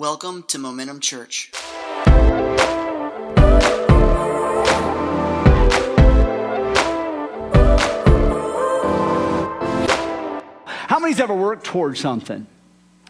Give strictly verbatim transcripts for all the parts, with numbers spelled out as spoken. Welcome to Momentum Church. How many's ever worked toward something?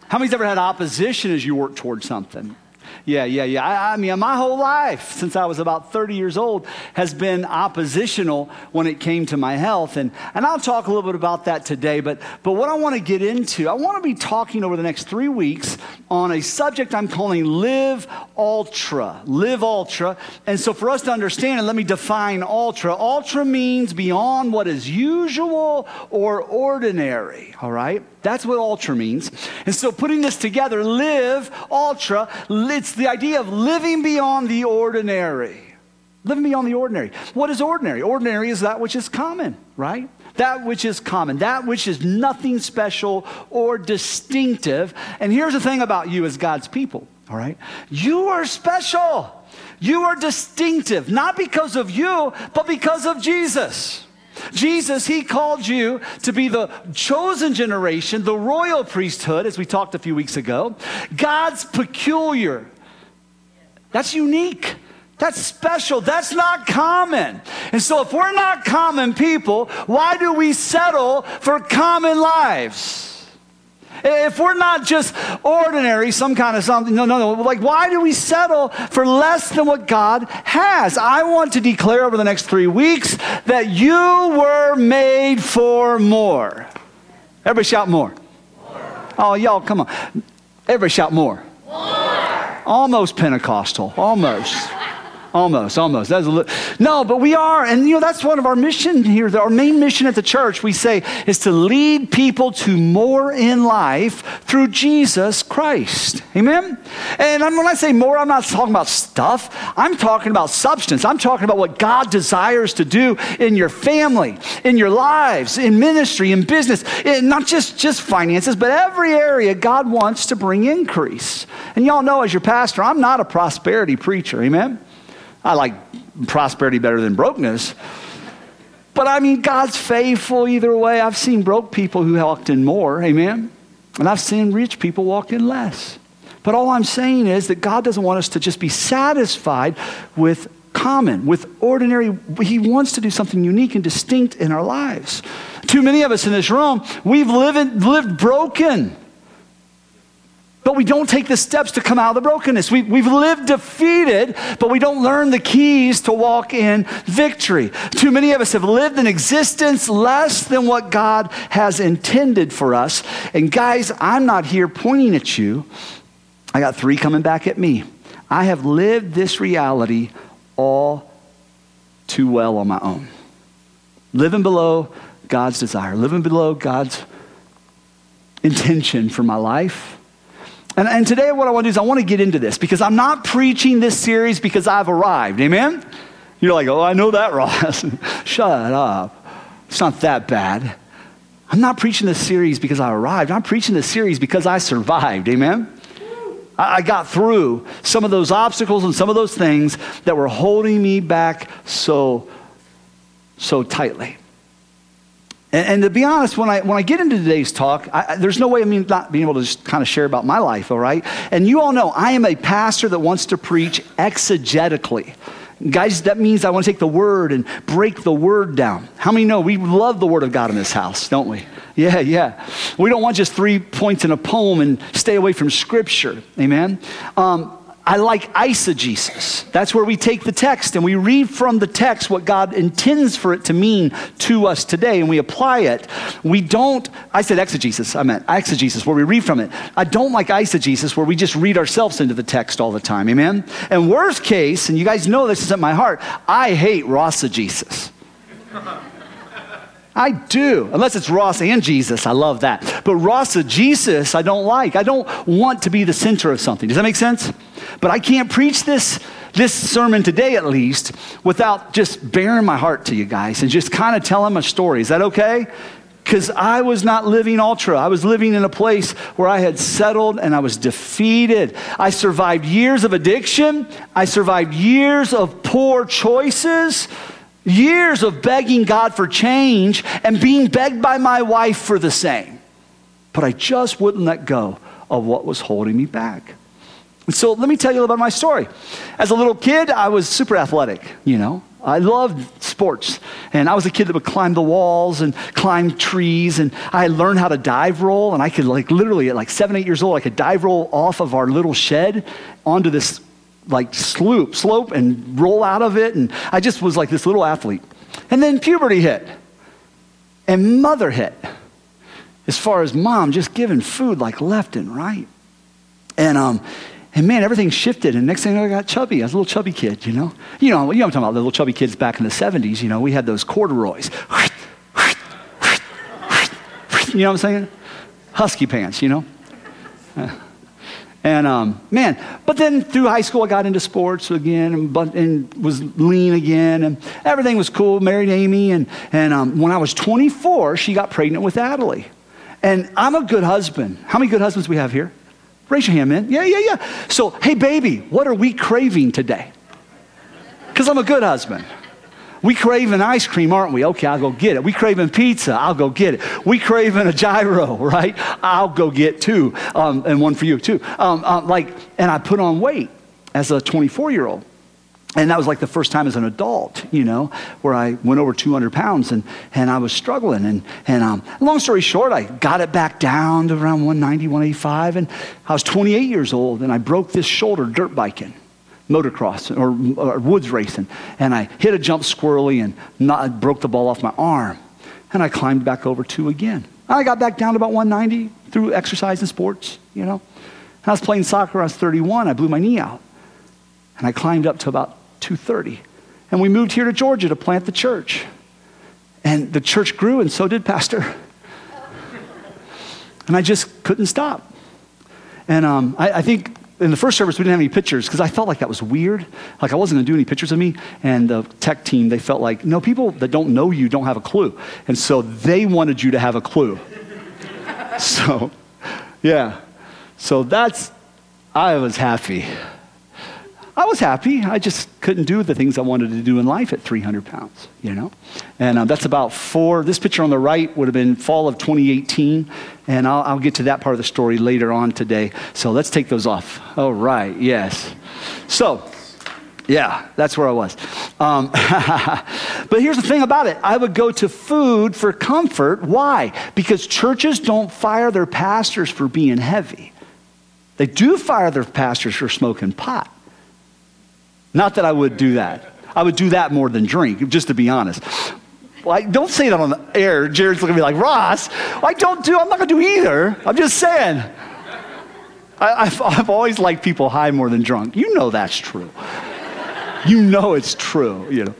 How many's ever had opposition as you work toward something? Yeah, yeah, yeah. I, I mean, my whole life, since I was about thirty years old, has been oppositional when it came to my health. And, and I'll talk a little bit about that today. But, but what I want to get into, I want to be talking over the next three weeks on a subject I'm calling Live Ultra. Live Ultra. And so for us to understand it, let me define ultra. Ultra means beyond what is usual or ordinary, all right? That's what ultra means. And so putting this together, live, ultra, it's the idea of living beyond the ordinary. Living beyond the ordinary. What is ordinary? Ordinary is that which is common, right? That which is common, that which is nothing special or distinctive. And here's the thing about you as God's people, all right? You are special. You are distinctive, not because of you, but because of Jesus. Jesus, he called you to be the chosen generation, the royal priesthood, as we talked a few weeks ago. God's peculiar. That's unique. That's special. That's not common. And so if we're not common people, why do we settle for common lives? If we're not just ordinary, some kind of something, no, no, no. Like, why do we settle for less than what God has? I want to declare over the next three weeks that you were made for more. Everybody shout more. More. Oh, y'all, come on. Everybody shout more. More. Almost Pentecostal. Almost. Almost, almost. That's a li- no, but we are. And, you know, that's one of our mission here. Our main mission at the church, we say, is to lead people to more in life through Jesus Christ. Amen? And when I say more, I'm not talking about stuff. I'm talking about substance. I'm talking about what God desires to do in your family, in your lives, in ministry, in business, in not just, just finances, but every area God wants to bring increase. And y'all know, as your pastor, I'm not a prosperity preacher. Amen? I like prosperity better than brokenness. But I mean, God's faithful either way. I've seen broke people who walked in more, amen? And I've seen rich people walk in less. But all I'm saying is that God doesn't want us to just be satisfied with common, with ordinary. He wants to do something unique and distinct in our lives. Too many of us in this room, we've lived, lived broken. But we don't take the steps to come out of the brokenness. We, we've lived defeated, but we don't learn the keys to walk in victory. Too many of us have lived an existence less than what God has intended for us. And guys, I'm not here pointing at you. I got three coming back at me. I have lived this reality all too well on my own. Living below God's desire. Living below God's intention for my life. And, and today what I want to do is I want to get into this because I'm not preaching this series because I've arrived. Amen? You're like, oh, I know that, Ross. Shut up. It's not that bad. I'm not preaching this series because I arrived. I'm preaching this series because I survived. Amen? I, I got through some of those obstacles and some of those things that were holding me back so, so tightly. And, and to be honest, when I when I get into today's talk, I, there's no way I mean not being able to just kind of share about my life, all right? And you all know I am a pastor that wants to preach exegetically. Guys, that means I want to take the word and break the word down. How many know we love the word of God in this house, don't we? Yeah, yeah. We don't want just three points in a poem and stay away from scripture, amen? Um, I like eisegesis. That's where we take the text and we read from the text what God intends for it to mean to us today and we apply it. We don't, I said exegesis, I meant exegesis, where we read from it. I don't like eisegesis where we just read ourselves into the text all the time, amen? And worst case, and you guys know this is at my heart, I hate rossegesis. I do, unless it's Ross and Jesus. I love that. But Ross and Jesus, I don't like. I don't want to be the center of something. Does that make sense? But I can't preach this, this sermon today, at least, without just bearing my heart to you guys and just kind of telling my story. Is that okay? Because I was not living ultra. I was living in a place where I had settled and I was defeated. I survived years of addiction. I survived years of poor choices. Years of begging God for change and being begged by my wife for the same. But I just wouldn't let go of what was holding me back. And so let me tell you a little about my story. As a little kid, I was super athletic, you know. I loved sports, and I was a kid that would climb the walls and climb trees, and I learned how to dive roll, and I could like literally at like seven, eight years old, I could dive roll off of our little shed onto this like slope, slope and roll out of it, and I just was like this little athlete. And then puberty hit, and mother hit, as far as mom just giving food like left and right. And, um, And man, everything shifted, and next thing I got chubby. I was a little chubby kid, you know? You know, you know I'm talking about the little chubby kids back in the seventies, you know? We had those corduroys. You know what I'm saying? Husky pants, you know? And um, man, but then through high school, I got into sports again and, and was lean again, and everything was cool. Married Amy, and, and um, when I was twenty-four, she got pregnant with Adelie. And I'm a good husband. How many good husbands we have here? Raise your hand, man. Yeah, yeah, yeah. So, hey, baby, what are we craving today? Because I'm a good husband. We craving ice cream, aren't we? Okay, I'll go get it. We craving pizza. I'll go get it. We craving a gyro, right? I'll go get two, um, and one for you, too. Um, uh, like, and I put on weight as a twenty-four-year-old. And that was like the first time as an adult, you know, where I went over two hundred pounds and, and I was struggling. And, and um, long story short, I got it back down to around one ninety, one eighty-five. And I was twenty-eight years old and I broke this shoulder dirt biking, motocross or, or woods racing. And I hit a jump squirrely and not, broke the ball off my arm. And I climbed back over two again. I got back down to about one ninety through exercise and sports, you know. And I was playing soccer. I was thirty-one. I blew my knee out. And I climbed up to about two thirty. And we moved here to Georgia to plant the church. And the church grew, and so did Pastor. And I just couldn't stop. And um, I, I think in the first service, we didn't have any pictures because I felt like that was weird. Like I wasn't going to do any pictures of me. And the tech team, they felt like, no, people that don't know you don't have a clue. And so they wanted you to have a clue. So, yeah. So that's, I was happy. I was happy. I just couldn't do the things I wanted to do in life at three hundred pounds, you know? And um, that's about four. This picture on the right would have been fall of twenty eighteen, and I'll, I'll get to that part of the story later on today. So let's take those off. All right, yes. So, yeah, that's where I was. Um, but here's the thing about it. I would go to food for comfort. Why? Because churches don't fire their pastors for being heavy. They do fire their pastors for smoking pot. Not that I would do that. I would do that more than drink, just to be honest. Well, I, don't say that on the air. Jared's looking at me like, Ross, I don't do, I'm not going to do either. I'm just saying. I, I've, I've always liked people high more than drunk. You know that's true. You know it's true, you know.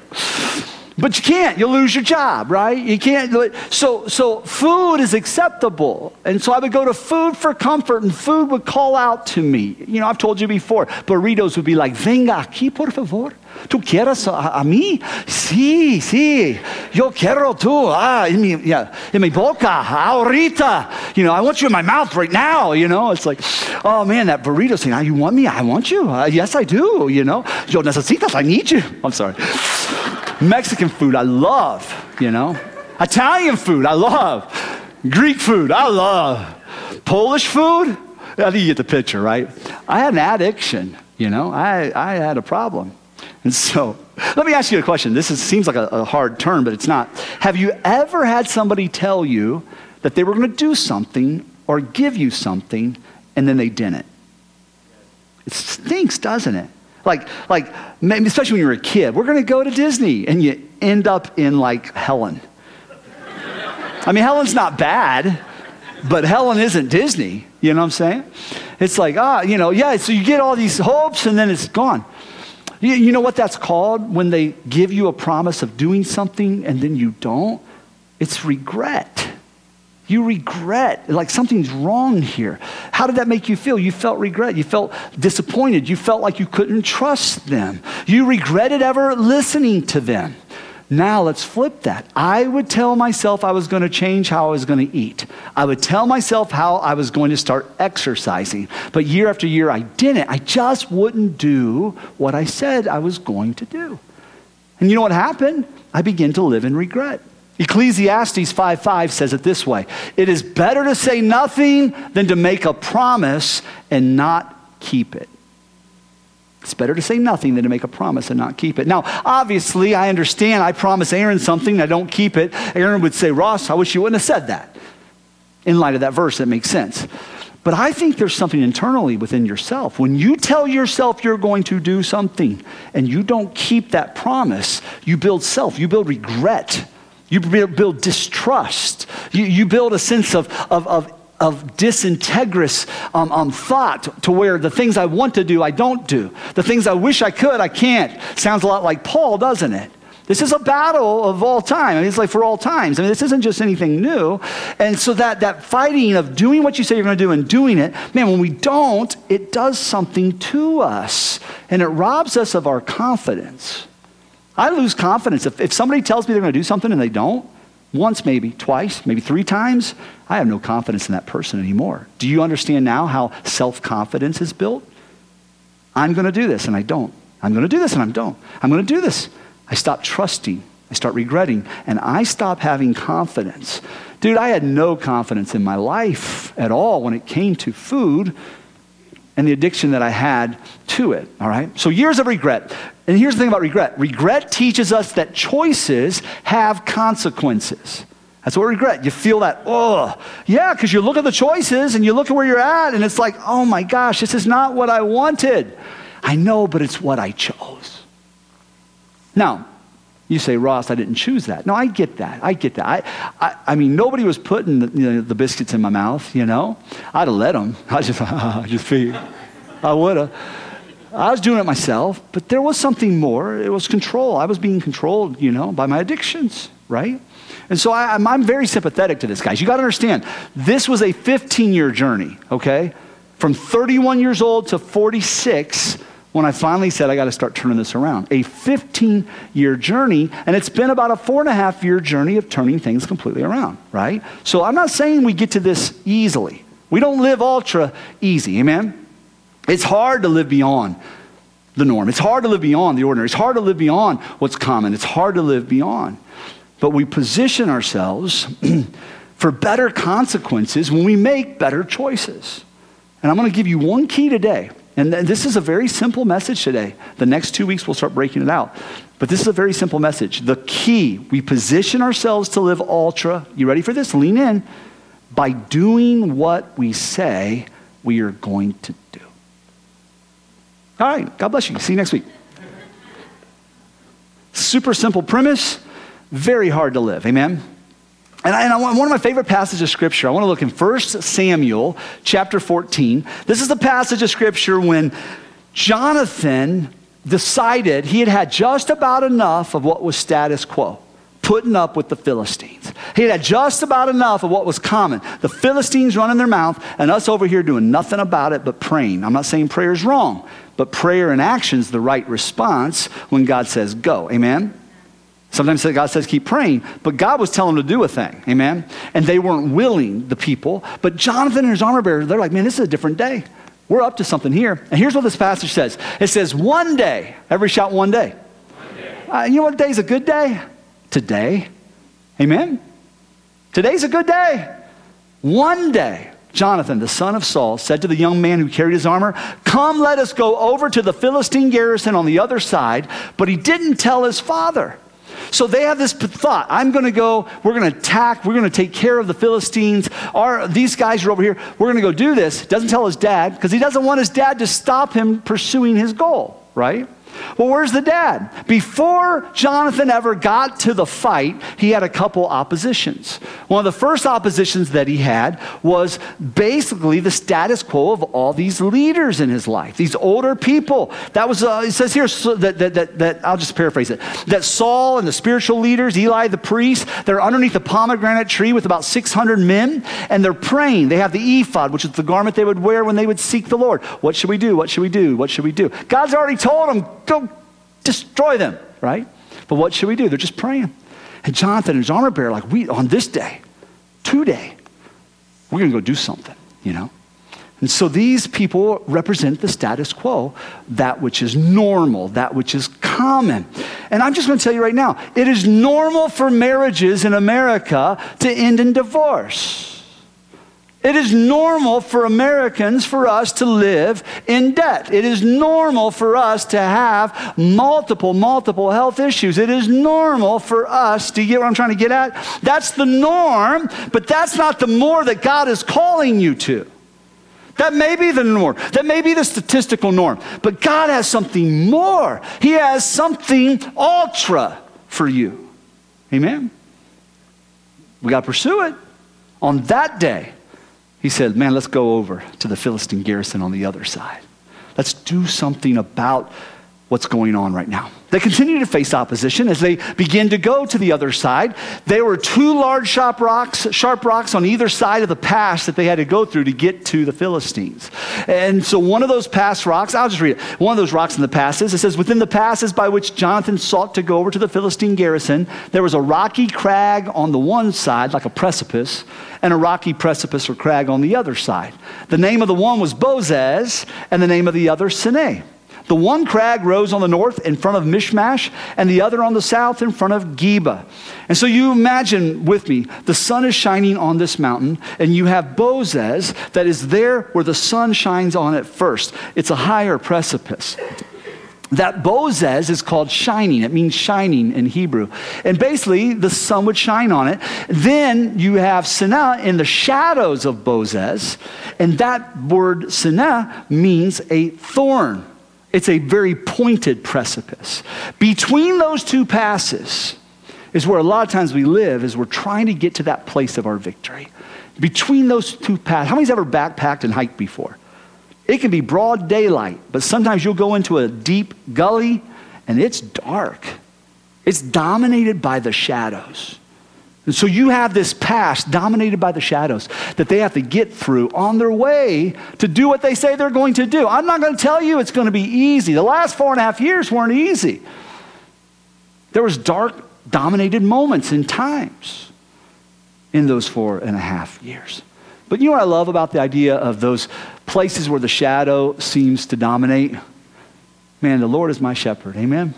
But you can't. You'll lose your job, right? You can't. So, so food is acceptable. And so I would go to food for comfort, and food would call out to me. You know, I've told you before, burritos would be like, venga aquí, por favor. ¿Tú quieres a, a mí? Sí, sí. Yo quiero tú. Ah, in mi, yeah, in mi boca, ahorita. You know, I want you in my mouth right now. You know, it's like, oh man, that burrito thing. You want me? I want you. Uh, yes, I do. You know, yo necesitas. I need you. I'm sorry. Mexican food, I love, you know. Italian food, I love. Greek food, I love. Polish food, I think you get the picture, right? I had an addiction, you know. I, I had a problem. And so, let me ask you a question. This is, seems like a, a hard turn, but it's not. Have you ever had somebody tell you that they were going to do something or give you something, and then they didn't? It stinks, doesn't it? Like, like, especially when you were a kid, we're going to go to Disney, and you end up in, like, Helen. I mean, Helen's not bad, but Helen isn't Disney, you know what I'm saying? It's like, ah, you know, yeah, so you get all these hopes, and then it's gone. You, you know what that's called when they give you a promise of doing something, and then you don't? It's regret. You regret, like something's wrong here. How did that make you feel? You felt regret. You felt disappointed. You felt like you couldn't trust them. You regretted ever listening to them. Now let's flip that. I would tell myself I was going to change how I was going to eat. I would tell myself how I was going to start exercising. But year after year, I didn't. I just wouldn't do what I said I was going to do. And you know what happened? I began to live in regret. Ecclesiastes five five says it this way. It is better to say nothing than to make a promise and not keep it. It's better to say nothing than to make a promise and not keep it. Now, obviously, I understand I promise Aaron something and I don't keep it. Aaron would say, Ross, I wish you wouldn't have said that. In light of that verse, that makes sense. But I think there's something internally within yourself. When you tell yourself you're going to do something and you don't keep that promise, you build self, you build regret, you build distrust, you, you build a sense of, of, of, of disintegrous um, um, thought to where the things I want to do, I don't do. The things I wish I could, I can't. Sounds a lot like Paul, doesn't it? This is a battle of all time. I mean, it's like for all times. I mean, this isn't just anything new. And so that, that fighting of doing what you say you're going to do and doing it, man, when we don't, it does something to us. And it robs us of our confidence. I lose confidence. If, if somebody tells me they're going to do something and they don't, once maybe, twice, maybe three times, I have no confidence in that person anymore. Do you understand now how self-confidence is built? I'm going to do this and I don't. I'm going to do this and I don't. I'm going to do this. I stop trusting, I start regretting, and I stop having confidence. Dude, I had no confidence in my life at all when it came to food and the addiction that I had to it, all right? So years of regret. And here's the thing about regret. Regret teaches us that choices have consequences. That's what regret, you feel that, oh, yeah, because you look at the choices and you look at where you're at and it's like, oh my gosh, this is not what I wanted. I know, but it's what I chose. Now, you say, Ross, I didn't choose that. No, I get that. I get that. I, I, I mean, nobody was putting the, you know, the biscuits in my mouth, you know. I'd have let them. I just, I just figured. I would have. I was doing it myself, but there was something more. It was control. I was being controlled, you know, by my addictions, right? And so I, I'm, I'm very sympathetic to this, guys. You got to understand, this was a fifteen-year journey, okay? From thirty-one years old to forty-six when I finally said, I got to start turning this around. A fifteen-year journey, and it's been about a four and a half year journey of turning things completely around, right? So I'm not saying we get to this easily. We don't live ultra easy, amen? It's hard to live beyond the norm. It's hard to live beyond the ordinary. It's hard to live beyond what's common. It's hard to live beyond. But we position ourselves for better consequences when we make better choices. And I'm going to give you one key today. And this is a very simple message today. The next two weeks, we'll start breaking it out. But this is a very simple message. The key, we position ourselves to live ultra. You ready for this? Lean in. By doing what we say we are going to do. All right. God bless you. See you next week. Super simple premise. Very hard to live. Amen. And, I, and I want, one of my favorite passages of scripture, I want to look in First Samuel chapter fourteen. This is the passage of scripture when Jonathan decided he had had just about enough of what was status quo, putting up with the Philistines. He had had just about enough of what was common. The Philistines running their mouth and us over here doing nothing about it but praying. I'm not saying prayer is wrong, but prayer and action is the right response when God says go. Amen? Sometimes God says, keep praying, but God was telling them to do a thing, amen? And they weren't willing, the people, but Jonathan and his armor bearer, they're like, man, this is a different day. We're up to something here. And here's what this passage says. It says, one day, every shout one day. One day. Uh, you know what day's a good day? Today, amen? Today's a good day. One day, Jonathan, the son of Saul, said to the young man who carried his armor, come, let us go over to the Philistine garrison on the other side, but he didn't tell his father. So they have this thought, I'm going to go, we're going to attack, we're going to take care of the Philistines. Our, these guys are over here, we're going to go do this. Doesn't tell his dad because he doesn't want his dad to stop him pursuing his goal, right? Well, where's the dad? Before Jonathan ever got to the fight, he had a couple oppositions. One of the first oppositions that he had was basically the status quo of all these leaders in his life, these older people. That was, uh, it says here, so that, that, that, that, I'll just paraphrase it, that Saul and the spiritual leaders, Eli the priest, they're underneath the pomegranate tree with about six hundred men, and they're praying. They have the ephod, which is the garment they would wear when they would seek the Lord. What should we do? What should we do? What should we do? God's already told them, go destroy them, right? But what should we do? They're just praying. And Jonathan and his armor bearer, like, we, on this day, today, we're going to go do something, you know? And so these people represent the status quo, that which is normal, that which is common. And I'm just going to tell you right now, it is normal for marriages in America to end in divorce. It is normal for Americans, for us to live in debt. It is normal for us to have multiple, multiple health issues. It is normal for us, do you get what I'm trying to get at? That's the norm, but that's not the more that God is calling you to. That may be the norm. That may be the statistical norm. But God has something more. He has something ultra for you. Amen? We got to pursue it. On that day, he said, man, let's go over to the Philistine garrison on the other side. Let's do something about what's going on right now. They continue to face opposition as they begin to go to the other side. There were two large sharp rocks, sharp rocks on either side of the pass that they had to go through to get to the Philistines. And so one of those pass rocks, I'll just read it. One of those rocks in the passes, it says, within the passes by which Jonathan sought to go over to the Philistine garrison, there was a rocky crag on the one side, like a precipice, and a rocky precipice or crag on the other side. The name of the one was Bozez, and the name of the other, Sinai. The one crag rose on the north in front of Mishmash, and the other on the south in front of Geba. And so you imagine with me, the sun is shining on this mountain, and you have Bozez that is there where the sun shines on it first. It's a higher precipice. That Bozez is called shining. It means shining in Hebrew. And basically, the sun would shine on it. Then you have Sinah in the shadows of Bozez, and that word Sinah means a thorn. It's a very pointed precipice. Between those two passes is where a lot of times we live, is we're trying to get to that place of our victory. Between those two passes, how many's ever backpacked and hiked before? It can be broad daylight, but sometimes you'll go into a deep gully and it's dark. It's dominated by the shadows. And so you have this pass dominated by the shadows that they have to get through on their way to do what they say they're going to do. I'm not going to tell you it's going to be easy. The last four and a half years weren't easy. There was dark, dominated moments and times in those four and a half years. But you know what I love about the idea of those places where the shadow seems to dominate? Man, the Lord is my shepherd. Amen?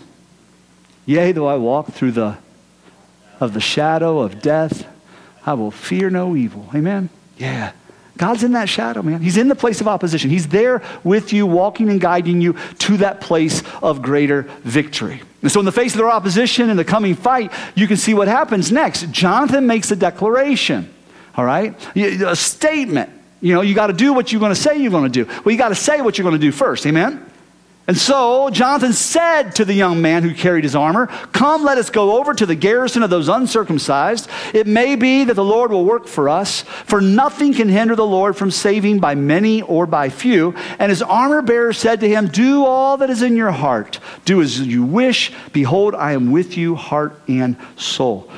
Yea, though I walk through the of the shadow of death, I will fear no evil. Amen? Yeah. God's in that shadow, man. He's in the place of opposition. He's there with you, walking and guiding you to that place of greater victory. And so in the face of their opposition and the coming fight, you can see what happens next. Jonathan makes a declaration, all right? A statement. You know, you got to do what you're going to say you're going to do. Well, you got to say what you're going to do first. Amen? And so Jonathan said to the young man who carried his armor, come, let us go over to the garrison of those uncircumcised. It may be that the Lord will work for us, for nothing can hinder the Lord from saving by many or by few. And his armor bearer said to him, do all that is in your heart. Do as you wish. Behold, I am with you, heart and soul.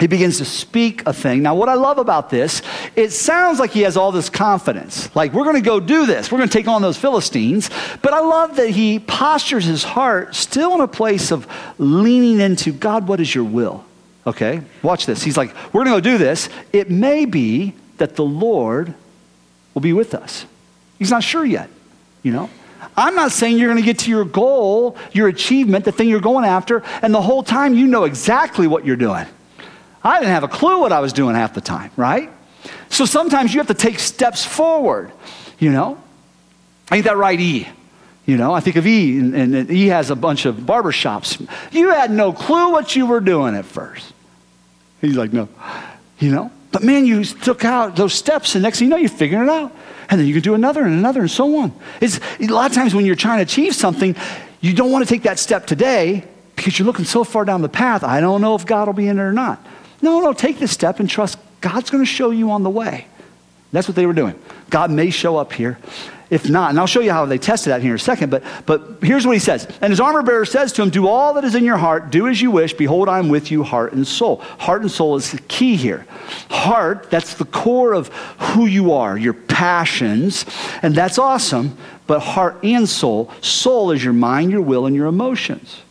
He begins to speak a thing. Now, what I love about this, it sounds like he has all this confidence. Like, we're going to go do this. We're going to take on those Philistines. But I love that he postures his heart still in a place of leaning into, God, what is your will? Okay, watch this. He's like, we're going to go do this. It may be that the Lord will be with us. He's not sure yet, you know. I'm not saying you're going to get to your goal, your achievement, the thing you're going after, and the whole time you know exactly what you're doing. I didn't have a clue what I was doing half the time, right? So sometimes you have to take steps forward, you know? Ain't that right, E? You know, I think of E, and, and E has a bunch of barbershops. You had no clue what you were doing at first. He's like, no, you know? But man, you took out those steps, and next thing you know, you're figuring it out. And then you can do another and another and so on. It's, a lot of times when you're trying to achieve something, you don't want to take that step today because you're looking so far down the path, I don't know if God will be in it or not. No, no, take this step and trust God's going to show you on the way. That's what they were doing. God may show up here. If not, and I'll show you how they tested that here in a second, but, but here's what he says. And his armor bearer says to him, do all that is in your heart, do as you wish. Behold, I am with you, heart and soul. Heart and soul is the key here. Heart, that's the core of who you are, your passions, and that's awesome, but heart and soul, soul is your mind, your will, and your emotions.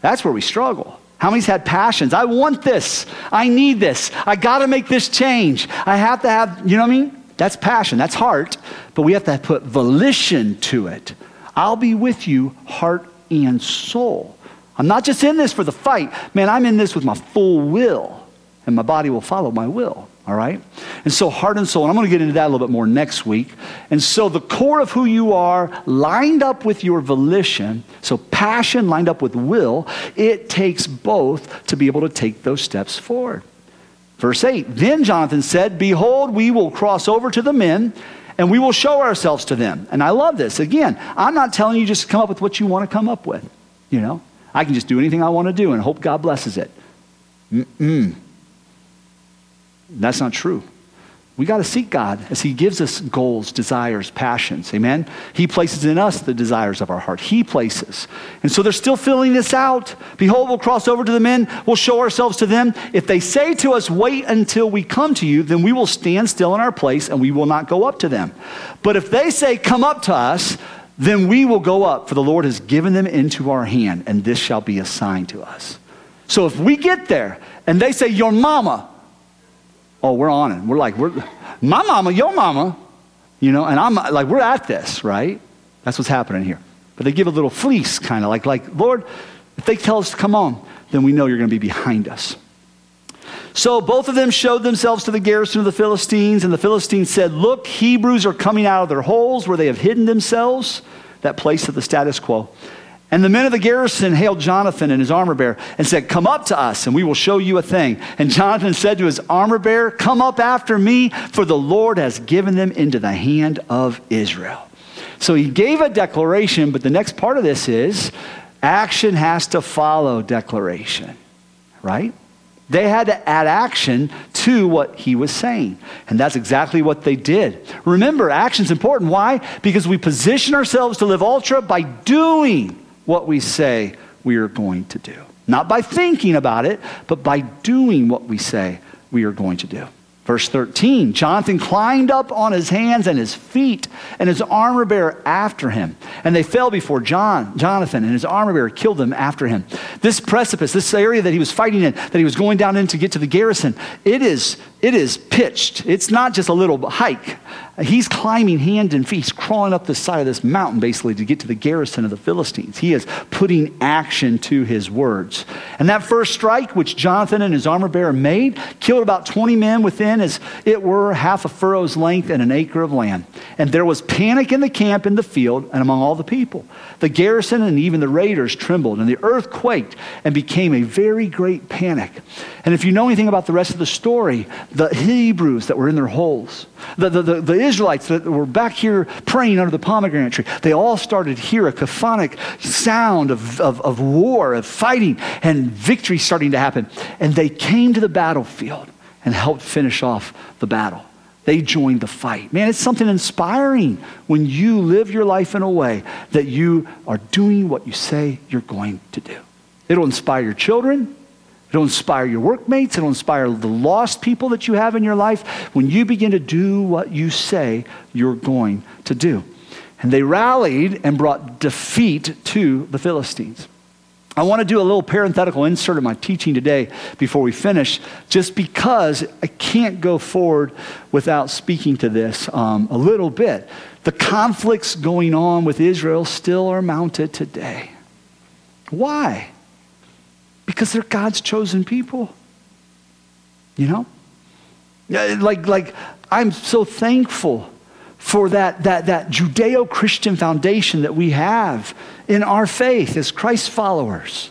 That's where we struggle. How many's had passions? I want this. I need this. I got to make this change. I have to have, you know what I mean? That's passion. That's heart. But we have to put volition to it. I'll be with you, heart and soul. I'm not just in this for the fight. Man, I'm in this with my full will. And my body will follow my will. all right? And so heart and soul, and I'm going to get into that a little bit more next week. And so the core of who you are lined up with your volition, so passion lined up with will, it takes both to be able to take those steps forward. Verse eight, then Jonathan said, behold, we will cross over to the men, and we will show ourselves to them. And I love this. Again, I'm not telling you just to come up with what you want to come up with, you know? I can just do anything I want to do and hope God blesses it. Mm-mm. That's not true. We got to seek God as he gives us goals, desires, passions. Amen? He places in us the desires of our heart. He places. And so they're still filling this out. Behold, we'll cross over to the men. We'll show ourselves to them. If they say to us, wait until we come to you, then we will stand still in our place and we will not go up to them. But if they say, come up to us, then we will go up, for the Lord has given them into our hand, and this shall be a sign to us. So if we get there and they say, your mama, oh, we're on it. We're like, we're, my mama, your mama, you know, and I'm like, we're at this, right? That's what's happening here. But they give a little fleece, kind of like, like, Lord, if they tell us to come on, then we know you're going to be behind us. So both of them showed themselves to the garrison of the Philistines, and the Philistines said, look, Hebrews are coming out of their holes where they have hidden themselves, that place of the status quo. And the men of the garrison hailed Jonathan and his armor-bearer and said, come up to us, and we will show you a thing. And Jonathan said to his armor-bearer, come up after me, for the Lord has given them into the hand of Israel. So he gave a declaration, but the next part of this is action has to follow declaration, right? They had to add action to what he was saying. And that's exactly what they did. Remember, action's important. Why? Because we position ourselves to live ultra by doing what we say we are going to do. Not by thinking about it, but by doing what we say we are going to do. Verse thirteen, Jonathan climbed up on his hands and his feet and his armor bearer after him. And they fell before John, Jonathan and his armor bearer killed them after him. This precipice, this area that he was fighting in, that he was going down in to get to the garrison, it is, it is pitched. It's not just a little hike. He's climbing hand and feet. He's crawling up the side of this mountain basically to get to the garrison of the Philistines. He is putting action to his words. And that first strike, which Jonathan and his armor bearer made, killed about twenty men within as it were half a furrow's length and an acre of land. And there was panic in the camp, in the field, and among all the people. The garrison and even the raiders trembled, and the earth quaked and became a very great panic. And if you know anything about the rest of the story, the Hebrews that were in their holes, the, the, the, the Israelites that were back here praying under the pomegranate tree, they all started to hear a cacophonic sound of, of, of war, of fighting, and victory starting to happen. And they came to the battlefield and helped finish off the battle. They joined the fight. Man, it's something inspiring when you live your life in a way that you are doing what you say you're going to do. It'll inspire your children. It'll inspire your workmates. It'll inspire the lost people that you have in your life when you begin to do what you say you're going to do. And they rallied and brought defeat to the Philistines. I want to do a little parenthetical insert of my teaching today before we finish, just because I can't go forward without speaking to this um, a little bit. The conflicts going on with Israel still are mounted today. Why? Because they're God's chosen people, you know? Like, like I'm so thankful for that, that, that Judeo-Christian foundation that we have in our faith as Christ followers.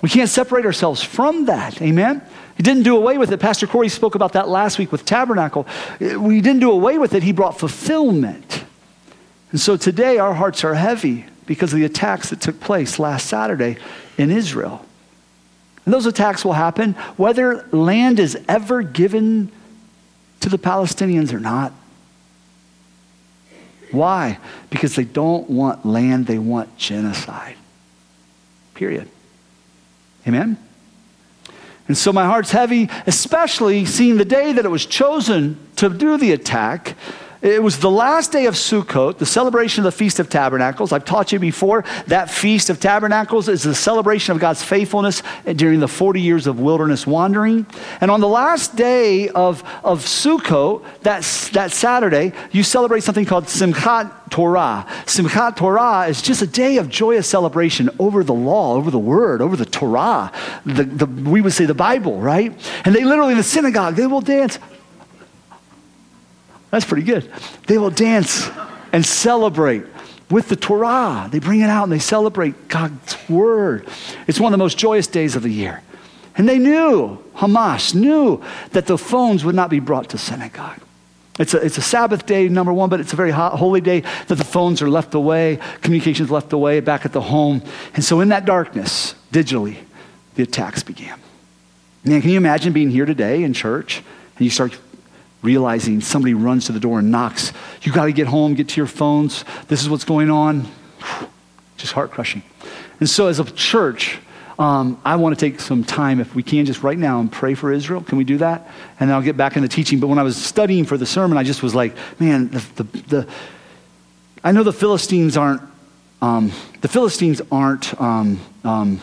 We can't separate ourselves from that, amen? He didn't do away with it. Pastor Corey spoke about that last week with Tabernacle. We didn't do away with it. He brought fulfillment. And so today our hearts are heavy because of the attacks that took place last Saturday in Israel. And those attacks will happen whether land is ever given to the Palestinians or not. Why? Because they don't want land, they want genocide. Period. Amen? And so my heart's heavy, especially seeing the day that it was chosen to do the attack. It was the last day of Sukkot, the celebration of the Feast of Tabernacles. I've taught you before, that Feast of Tabernacles is the celebration of God's faithfulness during the forty years of wilderness wandering. And on the last day of, of Sukkot, that, that Saturday, you celebrate something called Simchat Torah. Simchat Torah is just a day of joyous celebration over the law, over the word, over the Torah. The, the, we would say the Bible, right? And they literally, in the synagogue, they will dance. That's pretty good. They will dance and celebrate with the Torah. They bring it out and they celebrate God's word. It's one of the most joyous days of the year. And they knew, Hamas knew, that the phones would not be brought to synagogue. It's a, it's a Sabbath day, number one, but it's a very hot, holy day that the phones are left away, communications left away back at the home. And so in that darkness, digitally, the attacks began. Man, can you imagine being here today in church and you start realizing somebody runs to the door and knocks. You got to get home, get to your phones. This is what's going on. Just heart-crushing. And so as a church, Um, I want to take some time, if we can, just right now and pray for Israel. Can we do that? And then I'll get back into teaching. But when I was studying for the sermon, I just was like, man, the, the, the I know the Philistines aren't, um, the Philistines aren't um, um,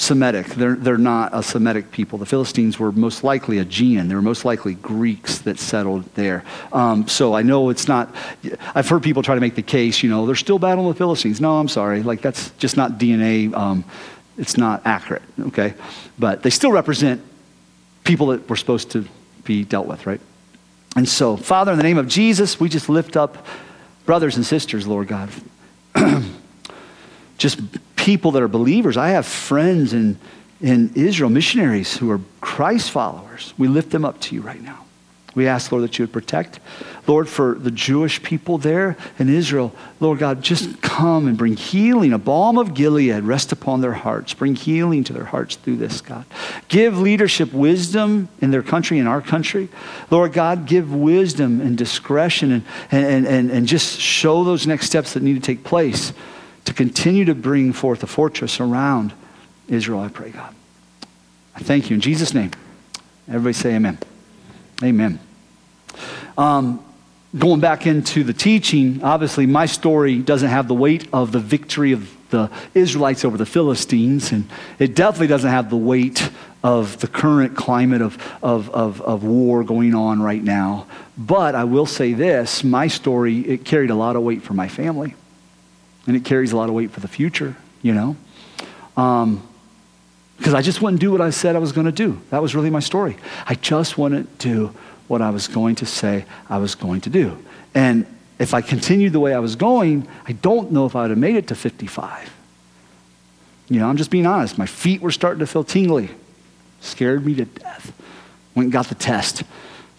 Semitic. They're, they're not a Semitic people. The Philistines were most likely Aegean. They were most likely Greeks that settled there. Um, so I know it's not, I've heard people try to make the case, you know, they're still battling the Philistines. No, I'm sorry. Like, that's just not D N A. Um, It's not accurate, okay? But they still represent people that were supposed to be dealt with, right? And so, Father, in the name of Jesus, we just lift up brothers and sisters, Lord God. Just people that are believers. I have friends in, in Israel, missionaries who are Christ followers. We lift them up to you right now. We ask, Lord, that you would protect. Lord, for the Jewish people there in Israel, Lord God, just come and bring healing, a balm of Gilead, rest upon their hearts. Bring healing to their hearts through this, God. Give leadership wisdom in their country, in our country. Lord God, give wisdom and discretion and, and, and, and just show those next steps that need to take place to continue to bring forth a fortress around Israel, I pray, God. I thank you in Jesus' name. Everybody say amen. Amen. Um, going back into the teaching, obviously my story doesn't have the weight of the victory of the Israelites over the Philistines, and it definitely doesn't have the weight of the current climate of, of, of, of war going on right now. But I will say this, my story, it carried a lot of weight for my family, and it carries a lot of weight for the future, you know, um, because I just wouldn't do what I said I was going to do. That was really my story. I just wouldn't do what I was going to say I was going to do. And if I continued the way I was going, I don't know if I would have made it to fifty-five. You know, I'm just being honest. My feet were starting to feel tingly. Scared me to death. Went and got the test,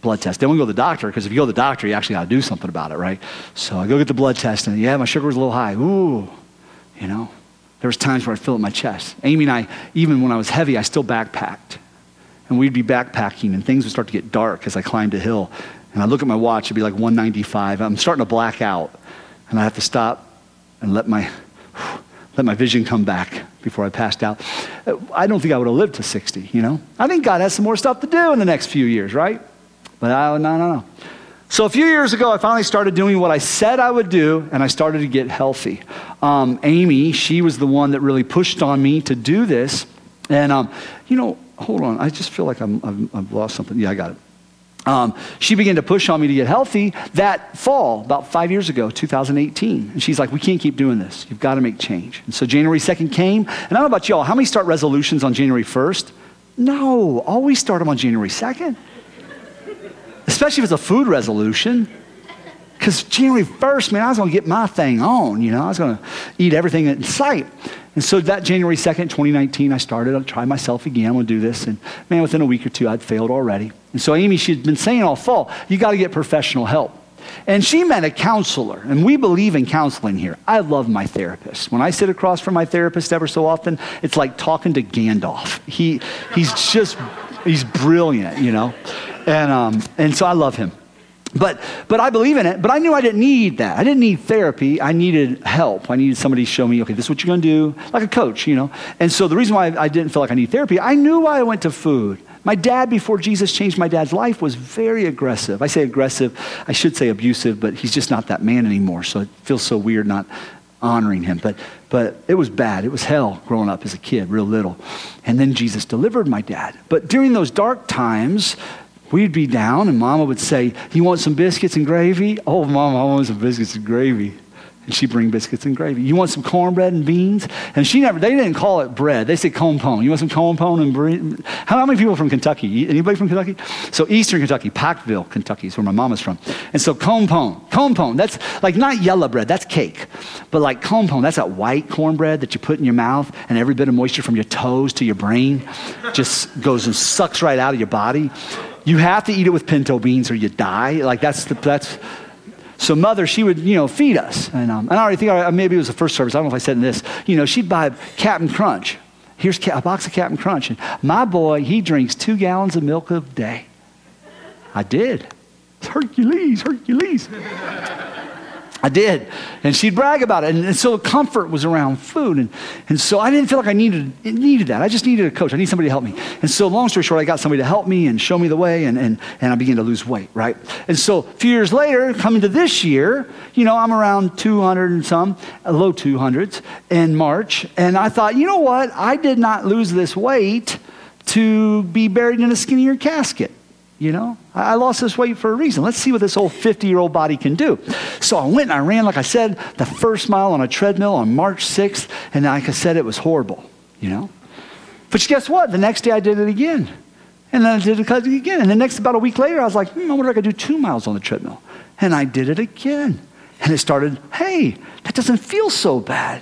blood test. Then we go to the doctor, because if you go to the doctor, you actually got to do something about it, right? So I go get the blood test, and yeah, my sugar was a little high. Ooh, you know. There was times where I'd feel it in my chest. Amy and I, even when I was heavy, I still backpacked. And we'd be backpacking and things would start to get dark as I climbed a hill. And I'd look at my watch, it'd be like one ninety-five. I'm starting to black out. And I have to stop and let my, let my vision come back before I passed out. I don't think I would have lived to sixty, you know? I think God has some more stuff to do in the next few years, right? But I, no, no, no. So a few years ago, I finally started doing what I said I would do, and I started to get healthy. Um, Amy, she was the one that really pushed on me to do this. And, um, you know, hold on. I just feel like I'm, I'm, I've lost something. Yeah, I got it. Um, she began to push on me to get healthy that fall, about five years ago, two thousand eighteen. And she's like, we can't keep doing this. You've got to make change. And so January second came. And I don't know about y'all. How many start resolutions on January first? No. Always start them on January second. Especially if it's a food resolution. Because January first, man, I was going to get my thing on, you know. I was going to eat everything in sight. And so that January second, twenty nineteen, I started. I'll try myself again. I'm going to do this. And, man, within a week or two, I'd failed already. And so Amy, she'd been saying all fall, you got to get professional help. And she meant a counselor. And we believe in counseling here. I love my therapist. When I sit across from my therapist ever so often, it's like talking to Gandalf. He, he's just, he's brilliant, you know. And, um, and so I love him. But, but I believe in it, but I knew I didn't need that. I didn't need therapy. I needed help. I needed somebody to show me, okay, this is what you're going to do, like a coach, you know. And so the reason why I didn't feel like I need therapy, I knew why I went to food. My dad, before Jesus changed my dad's life, was very aggressive. I say aggressive, I should say abusive, but he's just not that man anymore, so it feels so weird not honoring him. But, but it was bad. It was hell growing up as a kid, real little. And then Jesus delivered my dad. But during those dark times, we'd be down and mama would say, you want some biscuits and gravy? Oh, mama, I want some biscuits and gravy. and she'd bring biscuits and gravy. You want some cornbread and beans? And she never, they didn't call it bread. They said compone. You want some compone and bread? How many people from Kentucky? Anybody from Kentucky? So Eastern Kentucky, Packville, Kentucky is where my mom is from. And so compone, compone, that's like not yellow bread, that's cake. But like compone, that's that white cornbread that you put in your mouth and every bit of moisture from your toes to your brain just goes and sucks right out of your body. You have to eat it with pinto beans or you die. Like that's the, that's, so mother, she would, you know, feed us. And, um, and I already think, maybe it was the first service, I don't know if I said in this, you know, she'd buy Captain Crunch. Here's a box of Captain Crunch. And my boy, he drinks two gallons of milk a day. I did. It's Hercules, Hercules. I did. And she'd brag about it. And, and so comfort was around food. And, and so I didn't feel like I needed it needed that. I just needed a coach. I need somebody to help me. And so long story short, I got somebody to help me and show me the way. And, and, and I began to lose weight, right? And so a few years later, coming to this year, you know, I'm around two hundred and some, low two hundreds in March. And I thought, you know what? I did not lose this weight to be buried in a skinnier casket. You know, I lost this weight for a reason. Let's see what this old fifty-year-old body can do. So I went and I ran, like I said, the first mile on a treadmill on March sixth. And like I said, it was horrible, you know. But guess what? The next day I did it again. And then I did it again. And the next, about a week later, I was like, hmm, I wonder if I could do two miles on the treadmill. And I did it again. And it started, hey, that doesn't feel so bad.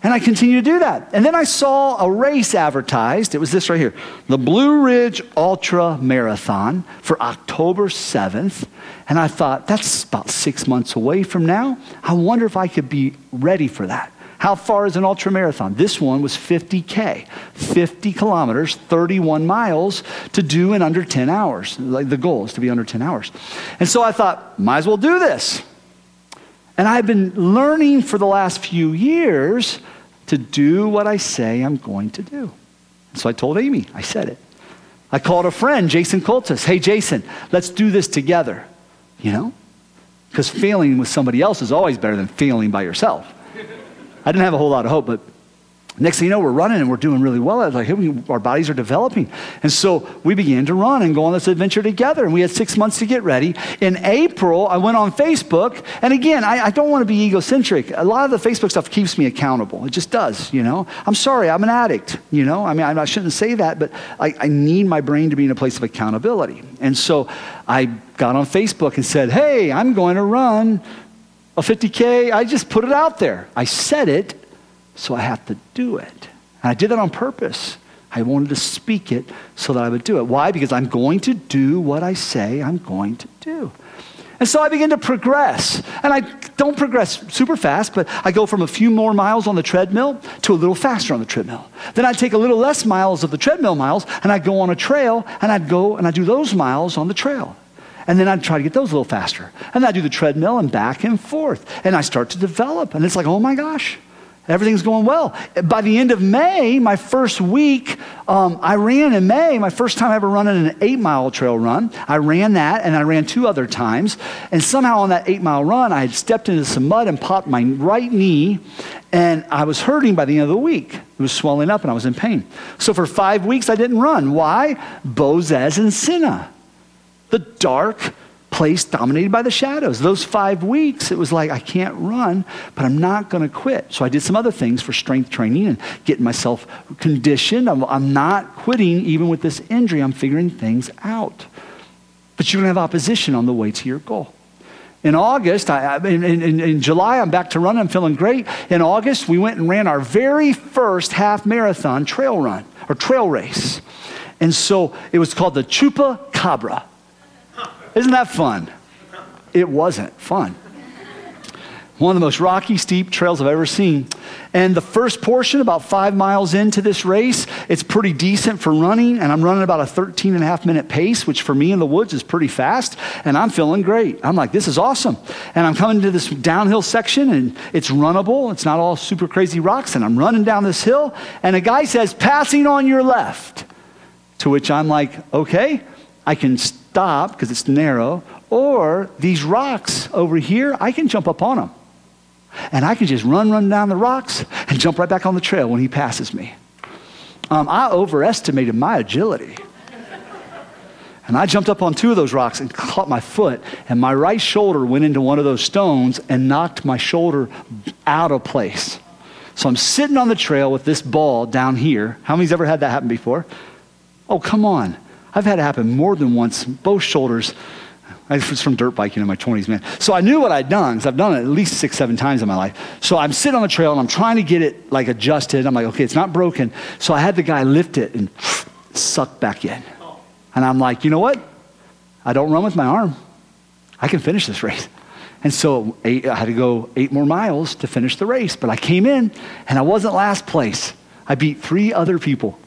And I continued to do that. And then I saw a race advertised. It was this right here. The Blue Ridge Ultra Marathon for October seventh. And I thought, that's about six months away from now. I wonder if I could be ready for that. How far is an ultra marathon? This one was fifty K, fifty kilometers, thirty-one miles to do in under ten hours. Like the goal is to be under ten hours. And so I thought, might as well do this. And I've been learning for the last few years to do what I say I'm going to do. So I told Amy, I said it. I called a friend, Jason Coltus. Hey, Jason, let's do this together, you know? Because failing with somebody else is always better than failing by yourself. I didn't have a whole lot of hope, but next thing you know, we're running and we're doing really well. I was like, hey, we, our bodies are developing. And so we began to run and go on this adventure together. And we had six months to get ready. In April, I went on Facebook. And again, I, I don't want to be egocentric. A lot of the Facebook stuff keeps me accountable. It just does, you know. I'm sorry, I'm an addict, you know. I mean, I, I shouldn't say that, but I, I need my brain to be in a place of accountability. And so I got on Facebook and said, hey, I'm going to run a fifty K. I just put it out there. I said it. So I have to do it. And I did that on purpose. I wanted to speak it so that I would do it. Why? Because I'm going to do what I say I'm going to do. And so I begin to progress. And I don't progress super fast, but I go from a few more miles on the treadmill to a little faster on the treadmill. Then I take a little less miles of the treadmill miles, and I go on a trail, and I go and I do those miles on the trail. And then I'd try to get those a little faster. And then I do the treadmill and back and forth. And I start to develop. And it's like, oh my gosh. Everything's going well. By the end of May, my first week, um, I ran in May, my first time ever running an eight mile trail run. I ran that and I ran two other times. And somehow on that eight mile run, I had stepped into some mud and popped my right knee, and I was hurting by the end of the week. It was swelling up and I was in pain. So for five weeks, I didn't run. Why? Bozaz and Sinna. The dark place dominated by the shadows. Those five weeks, it was like, I can't run, but I'm not going to quit. So I did some other things for strength training and getting myself conditioned. I'm, I'm not quitting even with this injury. I'm figuring things out. But you're going to have opposition on the way to your goal. In August, I, in, in, in July, I'm back to running. I'm feeling great. In August, we went and ran our very first half marathon trail run or trail race. And so it was called the Chupacabra. Isn't that fun? It wasn't fun. One of the most rocky, steep trails I've ever seen. And the first portion, about five miles into this race, it's pretty decent for running. And I'm running about a thirteen and a half minute pace, which for me in the woods is pretty fast. And I'm feeling great. I'm like, this is awesome. And I'm coming to this downhill section and it's runnable. It's not all super crazy rocks. And I'm running down this hill. And a guy says, passing on your left. To which I'm like, okay, I can stop because it's narrow, or these rocks over here, I can jump up on them. And I can just run, run down the rocks and jump right back on the trail when he passes me. Um, I overestimated my agility. And I jumped up on two of those rocks and caught my foot, and my right shoulder went into one of those stones and knocked my shoulder out of place. So I'm sitting on the trail with this ball down here. How many's ever had that happen before? Oh, come on. I've had it happen more than once, both shoulders. I was from dirt biking in my twenties, man. So I knew what I'd done, because I've done it at least six, seven times in my life. So I'm sitting on the trail, and I'm trying to get it like adjusted. I'm like, okay, it's not broken. So I had the guy lift it and suck back in. And I'm like, you know what? I don't run with my arm. I can finish this race. And so eight, I had to go eight more miles to finish the race. But I came in, and I wasn't last place. I beat three other people.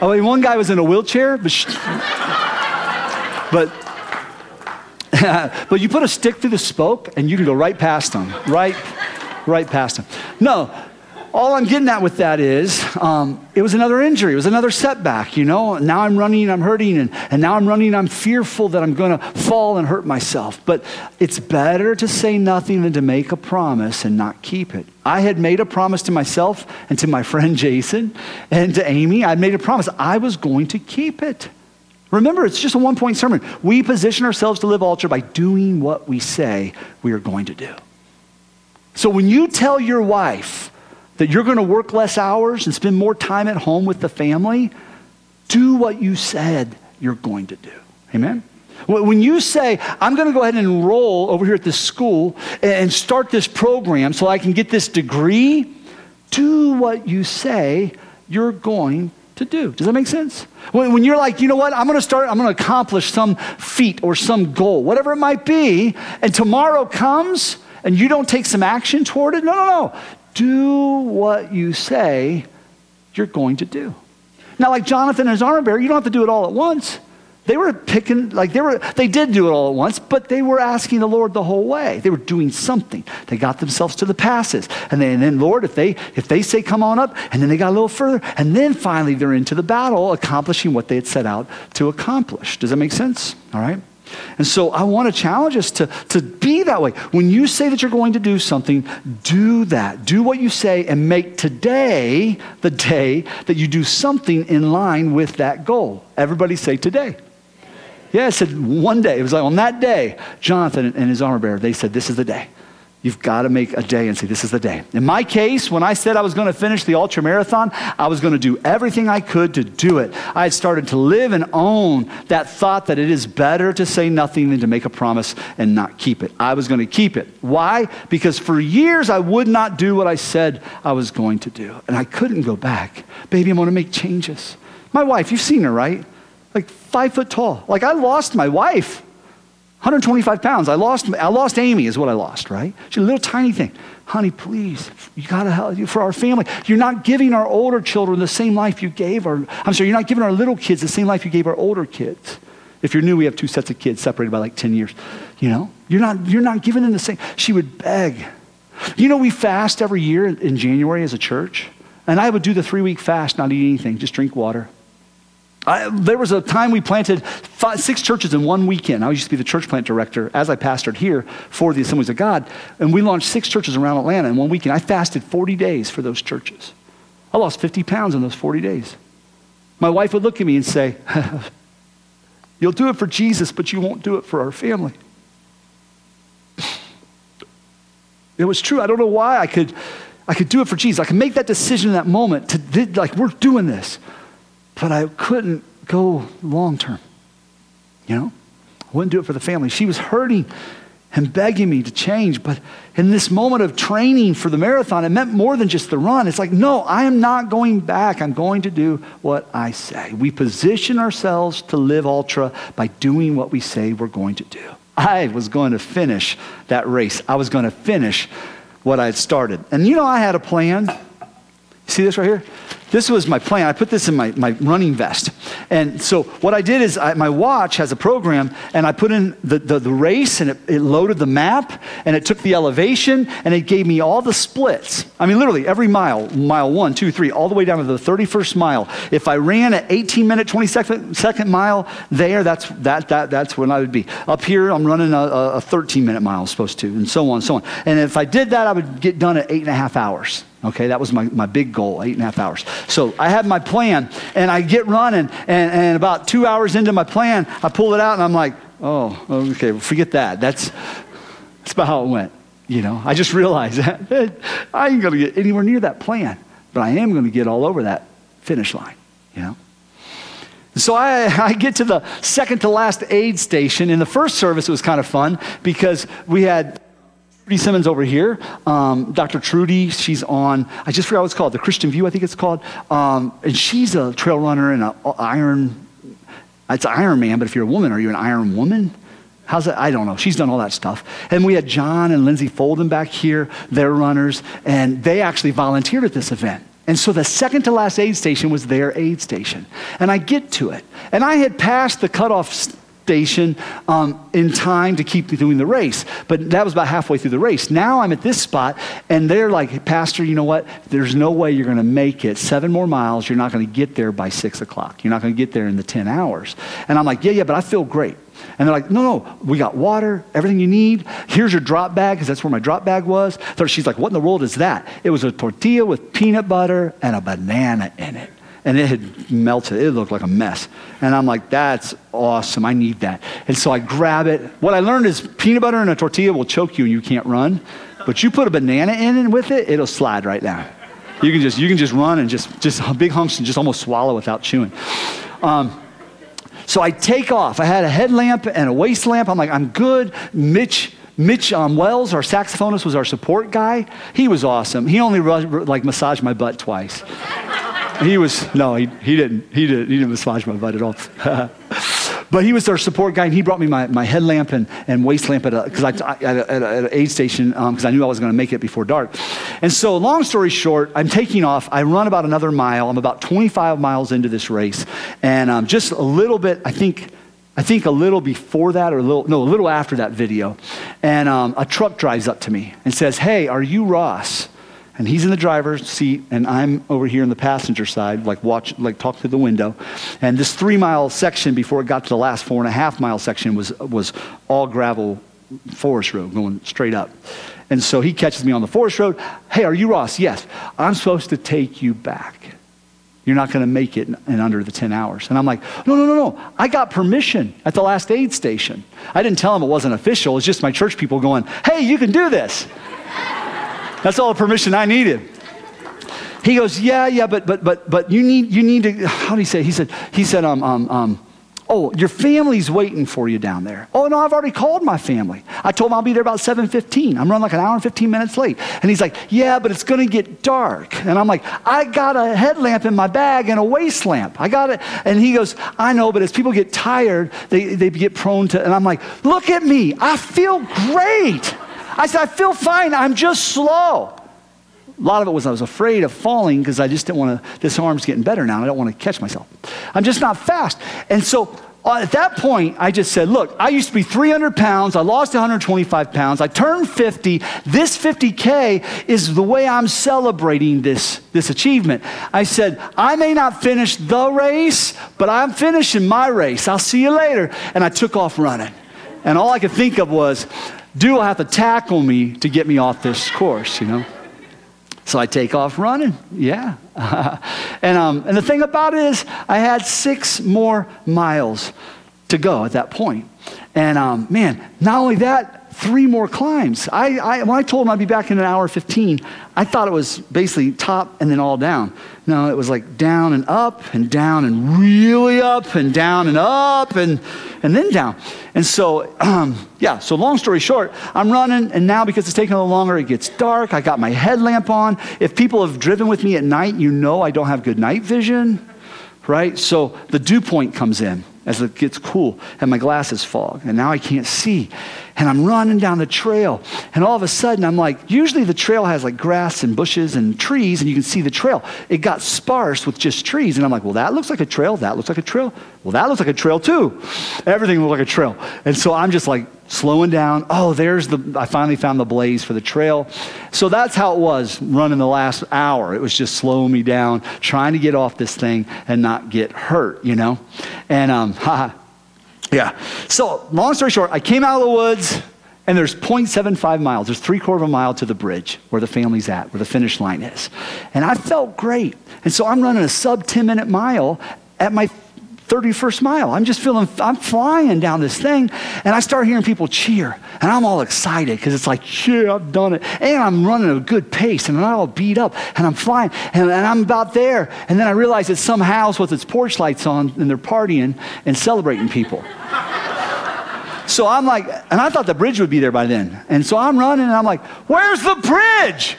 Oh, I mean, one guy was in a wheelchair, but... Sh- but but you put a stick through the spoke, and you can go right past them, right, right past them. No, all I'm getting at with that is um, it was another injury. It was another setback, you know. Now I'm running, I'm hurting, and, and now I'm running, I'm fearful that I'm going to fall and hurt myself. But it's better to say nothing than to make a promise and not keep it. I had made a promise to myself and to my friend Jason and to Amy. I made a promise. I was going to keep it. Remember, it's just a one-point sermon. We position ourselves to live ultra by doing what we say we are going to do. So when you tell your wife that you're going to work less hours and spend more time at home with the family, do what you said you're going to do. Amen? When you say, I'm going to go ahead and enroll over here at this school and start this program so I can get this degree, do what you say you're going to do. to do. Does that make sense? When, when you're like, you know what, I'm going to start, I'm going to accomplish some feat or some goal, whatever it might be, and tomorrow comes and you don't take some action toward it, no, no, no. Do what you say you're going to do. Now, like Jonathan and his armor bearer, you don't have to do it all at once. They were picking, like they were, they did do it all at once, but they were asking the Lord the whole way. They were doing something. They got themselves to the passes. And then, and then Lord, if they, if they say, come on up, and then they got a little further. And then finally they're into the battle, accomplishing what they had set out to accomplish. Does that make sense? All right. And so I want to challenge us to, to be that way. When you say that you're going to do something, do that. Do what you say and make today the day that you do something in line with that goal. Everybody say today. Yeah, it said one day. It was like on that day, Jonathan and his armor bearer, they said, this is the day. You've got to make a day and say, this is the day. In my case, when I said I was going to finish the ultra marathon, I was going to do everything I could to do it. I had started to live and own that thought that it is better to say nothing than to make a promise and not keep it. I was going to keep it. Why? Because for years, I would not do what I said I was going to do. And I couldn't go back. Baby, I'm going to make changes. My wife, you've seen her, right? Like five foot tall. Like I lost my wife, one hundred twenty-five pounds. I lost, I lost Amy is what I lost, right? She's a little tiny thing. Honey, please, you gotta help you for our family. You're not giving our older children the same life you gave our, I'm sorry, you're not giving our little kids the same life you gave our older kids. If you're new, we have two sets of kids separated by like ten years. You know, you're not, you're not giving them the same. She would beg. You know, we fast every year in January as a church. And I would do the three week fast, not eat anything, just drink water. I, there was a time we planted five, six churches in one weekend. I used to be the church plant director as I pastored here for the Assemblies of God. And we launched six churches around Atlanta in one weekend. I fasted forty days for those churches. I lost fifty pounds in those forty days. My wife would look at me and say, you'll do it for Jesus, but you won't do it for our family. It was true. I don't know why I could, I could do it for Jesus. I could make that decision in that moment to like, we're doing this. But I couldn't go long-term, you know? I wouldn't do it for the family. She was hurting and begging me to change. But in this moment of training for the marathon, it meant more than just the run. It's like, no, I am not going back. I'm going to do what I say. We position ourselves to live ultra by doing what we say we're going to do. I was going to finish that race. I was going to finish what I had started. And you know, I had a plan. See this right here? This was my plan. I put this in my, my running vest. And so what I did is I, my watch has a program, and I put in the, the, the race, and it, it loaded the map, and it took the elevation, and it gave me all the splits. I mean, literally every mile, mile one, two, three, all the way down to the thirty-first mile. If I ran at eighteen minute, twenty second mile there, that's, that, that, that's when I would be. Up here, I'm running a, a thirteen minute mile, I'm supposed to, and so on and so on. And if I did that, I would get done at eight and a half hours. Okay, that was my, my big goal, eight and a half hours. So I had my plan, and I get running, and, and about two hours into my plan, I pulled it out and I'm like, oh, okay, forget that. That's, that's about how it went. You know, I just realized that I ain't going to get anywhere near that plan, but I am going to get all over that finish line, you know. So I, I get to the second to last aid station. In the first service, it was kind of fun because we had Trudy Simmons over here. Um, Doctor Trudy, she's on, I just forgot what it's called, the Christian View, I think it's called. Um, and she's a trail runner and an iron, it's Iron Man, but if you're a woman, are you an Iron Woman? How's that? I don't know. She's done all that stuff. And we had John and Lindsey Folden back here. They're runners, and they actually volunteered at this event. And so the second to last aid station was their aid station. And I get to it. And I had passed the cutoff station um, in time to keep doing the race. But that was about halfway through the race. Now I'm at this spot, and they're like, hey, Pastor, you know what? There's no way you're going to make it. Seven more miles. You're not going to get there by six o'clock. You're not going to get there in the ten hours. And I'm like, yeah, yeah, but I feel great. And they're like, no, no, we got water, everything you need. Here's your drop bag, because that's where my drop bag was. So she's like, what in the world is that? It was a tortilla with peanut butter and a banana in it. And it had melted. It looked like a mess. And I'm like, that's awesome. I need that. And so I grab it. What I learned is peanut butter and a tortilla will choke you and you can't run. But you put a banana in it with it, it'll slide right down. You can just, you can just run and just, just big hunks and just almost swallow without chewing. Um, So I take off. I had a headlamp and a waist lamp. I'm like, I'm good. Mitch Mitch um, Wells, our saxophonist, was our support guy. He was awesome. He only like massaged my butt twice. He was, no, he, he didn't. He didn't, he didn't massage my butt at all. But he was our support guy, and he brought me my, my headlamp and, and waist lamp at a, cause I, I, at, a, at an aid station because um, I knew I was going to make it before dark. And so long story short, I'm taking off. I run about another mile. I'm about twenty-five miles into this race. And um, just a little bit, I think, I think a little before that or a little, no, a little after that video. And um, a truck drives up to me and says, hey, are you Ross? And he's in the driver's seat, and I'm over here in the passenger side, like watch, like talk through the window. And this three-mile section before it got to the last four-and-a-half-mile section was was all gravel forest road going straight up. And so he catches me on the forest road. Hey, are you Ross? Yes. I'm supposed to take you back. You're not going to make it in, in under the ten hours. And I'm like, no, no, no, no. I got permission at the last aid station. I didn't tell him it wasn't official. It's just my church people going, hey, you can do this. That's all the permission I needed. He goes, yeah, yeah, but but but but you need you need to. How do he say? He said he said um um um. Oh, your family's waiting for you down there. Oh no, I've already called my family. I told them I'll be there about seven fifteen. I'm running like an hour and fifteen minutes late. And he's like, yeah, but it's gonna get dark. And I'm like, I got a headlamp in my bag and a waist lamp. I got it. And he goes, I know, but as people get tired, they they get prone to. And I'm like, look at me. I feel great. I said, I feel fine. I'm just slow. A lot of it was I was afraid of falling because I just didn't want to, this arm's getting better now. I don't want to catch myself. I'm just not fast. And so uh, at that point, I just said, look, I used to be three hundred pounds. I lost one hundred twenty-five pounds. I turned fifty. This fifty K is the way I'm celebrating this, this achievement. I said, I may not finish the race, but I'm finishing my race. I'll see you later. And I took off running. And all I could think of was, do I have to tackle me to get me off this course, you know? So I take off running, yeah. and, um, and the thing about it is I had six more miles to go at that point. And um, man, not only that, three more climbs. I, I, when I told him I'd be back in an hour fifteen, I thought it was basically top and then all down. No, it was like down and up and down and really up and down and up and, and then down. And so, um, yeah, so long story short, I'm running, and now because it's taking a little longer, it gets dark. I got my headlamp on. If people have driven with me at night, you know I don't have good night vision, right? So the dew point comes in as it gets cool, and my glasses fog, and now I can't see. And I'm running down the trail, and all of a sudden, I'm like, usually the trail has like grass and bushes and trees, and you can see the trail. It got sparse with just trees, and I'm like, well, that looks like a trail, that looks like a trail, well, that looks like a trail too. Everything looked like a trail. And so I'm just like slowing down. Oh, there's the, I finally found the blaze for the trail. So that's how it was running the last hour. It was just slowing me down, trying to get off this thing and not get hurt, you know? And um, haha. Yeah. So long story short, I came out of the woods, and there's point seven five miles. There's three quarter of a mile to the bridge where the family's at, where the finish line is. And I felt great. And so I'm running a sub ten minute mile at my thirty-first mile. I'm just feeling, I'm flying down this thing, and I start hearing people cheer, and I'm all excited because it's like, yeah, I've done it, and I'm running a good pace, and I'm not all beat up, and I'm flying, and, and I'm about there, and then I realize it's some house with its porch lights on, and they're partying and celebrating people. So I'm like, and I thought the bridge would be there by then, and so I'm running, and I'm like, where's the bridge?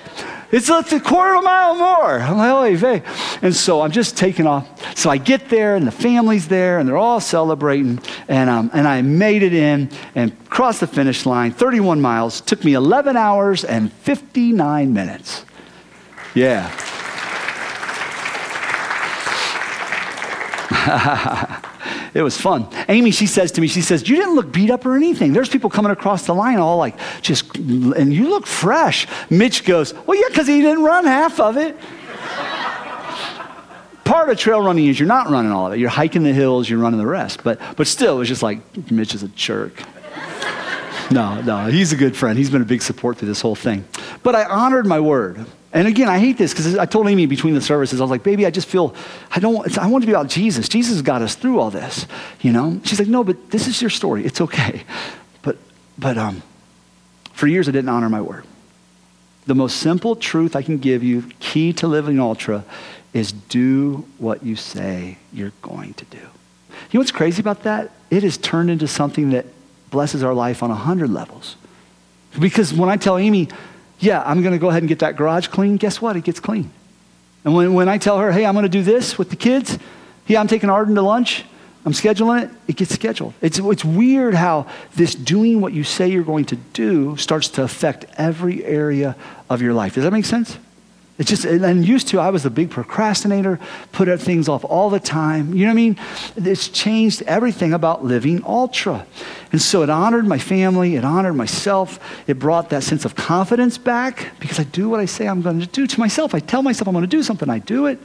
It's like a quarter of a mile more. I'm like, oy vey. And so I'm just taking off. So I get there, and the family's there, and they're all celebrating. And, um, and I made it in and crossed the finish line, thirty-one miles. Took me eleven hours and fifty-nine minutes. Yeah. It was fun. Amy, she says to me, she says, you didn't look beat up or anything. There's people coming across the line all like, just, and you look fresh. Mitch goes, well, yeah, because he didn't run half of it. Part of trail running is you're not running all of it. You're hiking the hills, you're running the rest. But, but still, it was just like, Mitch is a jerk. No, no, he's a good friend. He's been a big support through this whole thing. But I honored my word. And again, I hate this because I told Amy between the services, I was like, baby, I just feel, I don't, I want to be about Jesus. Jesus got us through all this, you know? She's like, no, but this is your story. It's okay. But, but um, for years, I didn't honor my word. The most simple truth I can give you, key to living ultra, is do what you say you're going to do. You know what's crazy about that? It has turned into something that blesses our life on a hundred levels. Because when I tell Amy, yeah, I'm going to go ahead and get that garage clean. Guess what? It gets clean. And when, when I tell her, hey, I'm going to do this with the kids. Yeah, I'm taking Arden to lunch. I'm scheduling it. It gets scheduled. It's, it's weird how this doing what you say you're going to do starts to affect every area of your life. Does that make sense? It's just, and used to, I was a big procrastinator, put things off all the time. You know what I mean? It's changed everything about living ultra. And so it honored my family. It honored myself. It brought that sense of confidence back because I do what I say I'm going to do to myself. I tell myself I'm going to do something. I do it.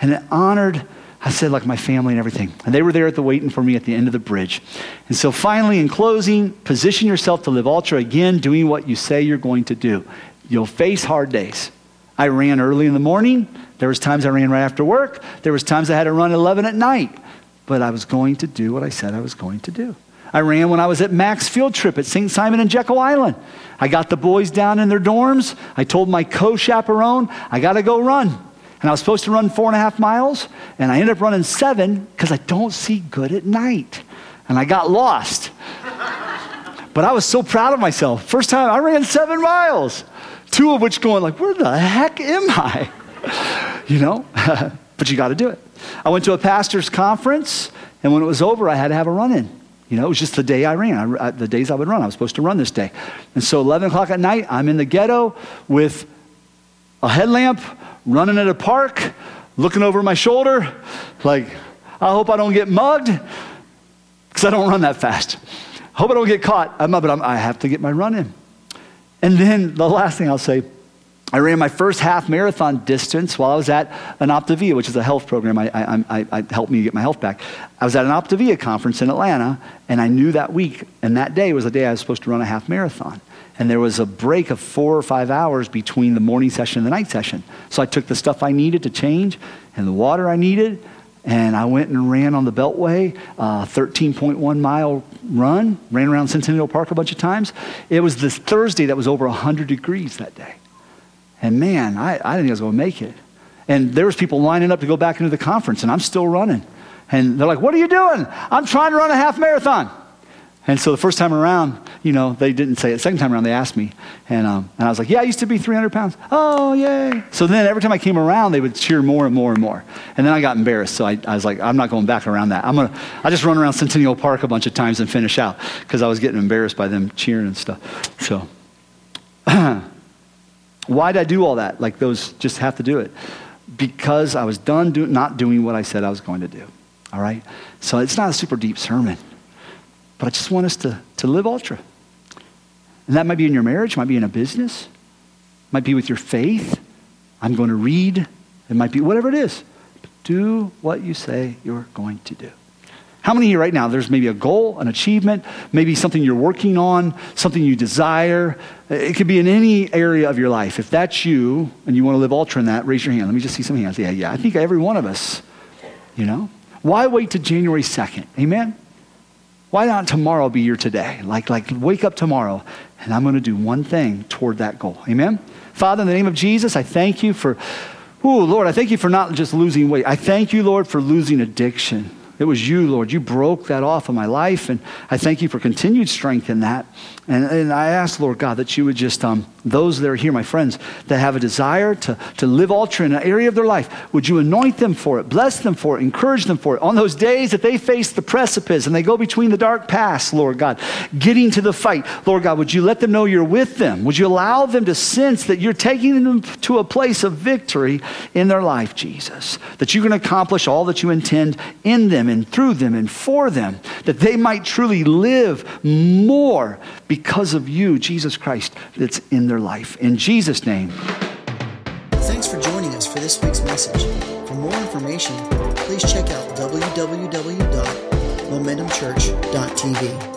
And it honored, I said, like my family and everything. And they were there at the waiting for me at the end of the bridge. And so finally, in closing, position yourself to live ultra again, doing what you say you're going to do. You'll face hard days. I ran early in the morning. There was times I ran right after work. There was times I had to run at eleven at night. But I was going to do what I said I was going to do. I ran when I was at Mac's field trip at Saint Simon and Jekyll Island. I got the boys down in their dorms. I told my co-chaperone, I got to go run. And I was supposed to run four and a half miles. And I ended up running seven because I don't see good at night. And I got lost. But I was so proud of myself. First time I ran seven miles. Two of which going like, where the heck am I? You know, but you got to do it. I went to a pastor's conference, and when it was over, I had to have a run-in. You know, it was just the day I ran, I, I, the days I would run. I was supposed to run this day. And so eleven o'clock at night, I'm in the ghetto with a headlamp, running at a park, looking over my shoulder, like, I hope I don't get mugged, because I don't run that fast. I hope I don't get caught, I'm, but I'm, I have to get my run-in. And then the last thing I'll say, I ran my first half marathon distance while I was at an Optavia, which is a health program. I, I, I, I helped me get my health back. I was at an Optavia conference in Atlanta, and I knew that week, and that day was the day I was supposed to run a half marathon. And there was a break of four or five hours between the morning session and the night session. So I took the stuff I needed to change and the water I needed, and I went and ran on the Beltway, uh, thirteen point one mile run, ran around Centennial Park a bunch of times. It was this Thursday that was over one hundred degrees that day. And man, I, I didn't think I was going to make it. And there was people lining up to go back into the conference, and I'm still running. And they're like, what are you doing? I'm trying to run a half marathon. And so the first time around, you know, they didn't say it. The second time around, they asked me. And, um, and I was like, yeah, I used to be three hundred pounds. Oh, yay. So then every time I came around, they would cheer more and more and more. And then I got embarrassed. So I, I was like, I'm not going back around that. I'm going to, I just run around Centennial Park a bunch of times and finish out because I was getting embarrassed by them cheering and stuff. So why did I do all that? Like those just have to do it. Because I was done do, not doing what I said I was going to do. All right. So it's not a super deep sermon. But I just want us to, to live ultra. And that might be in your marriage, might be in a business, might be with your faith. I'm going to read. It might be whatever it is. But do what you say you're going to do. How many of you right now, there's maybe a goal, an achievement, maybe something you're working on, something you desire. It could be in any area of your life. If that's you and you want to live ultra in that, raise your hand. Let me just see some hands. Yeah, yeah. I think every one of us, you know. Why wait to January second? Amen? Why not tomorrow be your today? Like, like wake up tomorrow, and I'm going to do one thing toward that goal. Amen? Father, in the name of Jesus, I thank you for, oh, Lord, I thank you for not just losing weight. I thank you, Lord, for losing addiction. It was you, Lord. You broke that off of my life, and I thank you for continued strength in that. And, and I ask, Lord God, that you would just, um, those that are here, my friends, that have a desire to, to live ultra in an area of their life, would you anoint them for it, bless them for it, encourage them for it. On those days that they face the precipice and they go between the dark paths, Lord God, getting to the fight, Lord God, would you let them know you're with them? Would you allow them to sense that you're taking them to a place of victory in their life, Jesus, that you can accomplish all that you intend in them and through them and for them, that they might truly live more because of you, Jesus Christ, that's in their life. In Jesus' name. Thanks for joining us for this week's message. For more information, please check out w w w dot momentum church dot t v.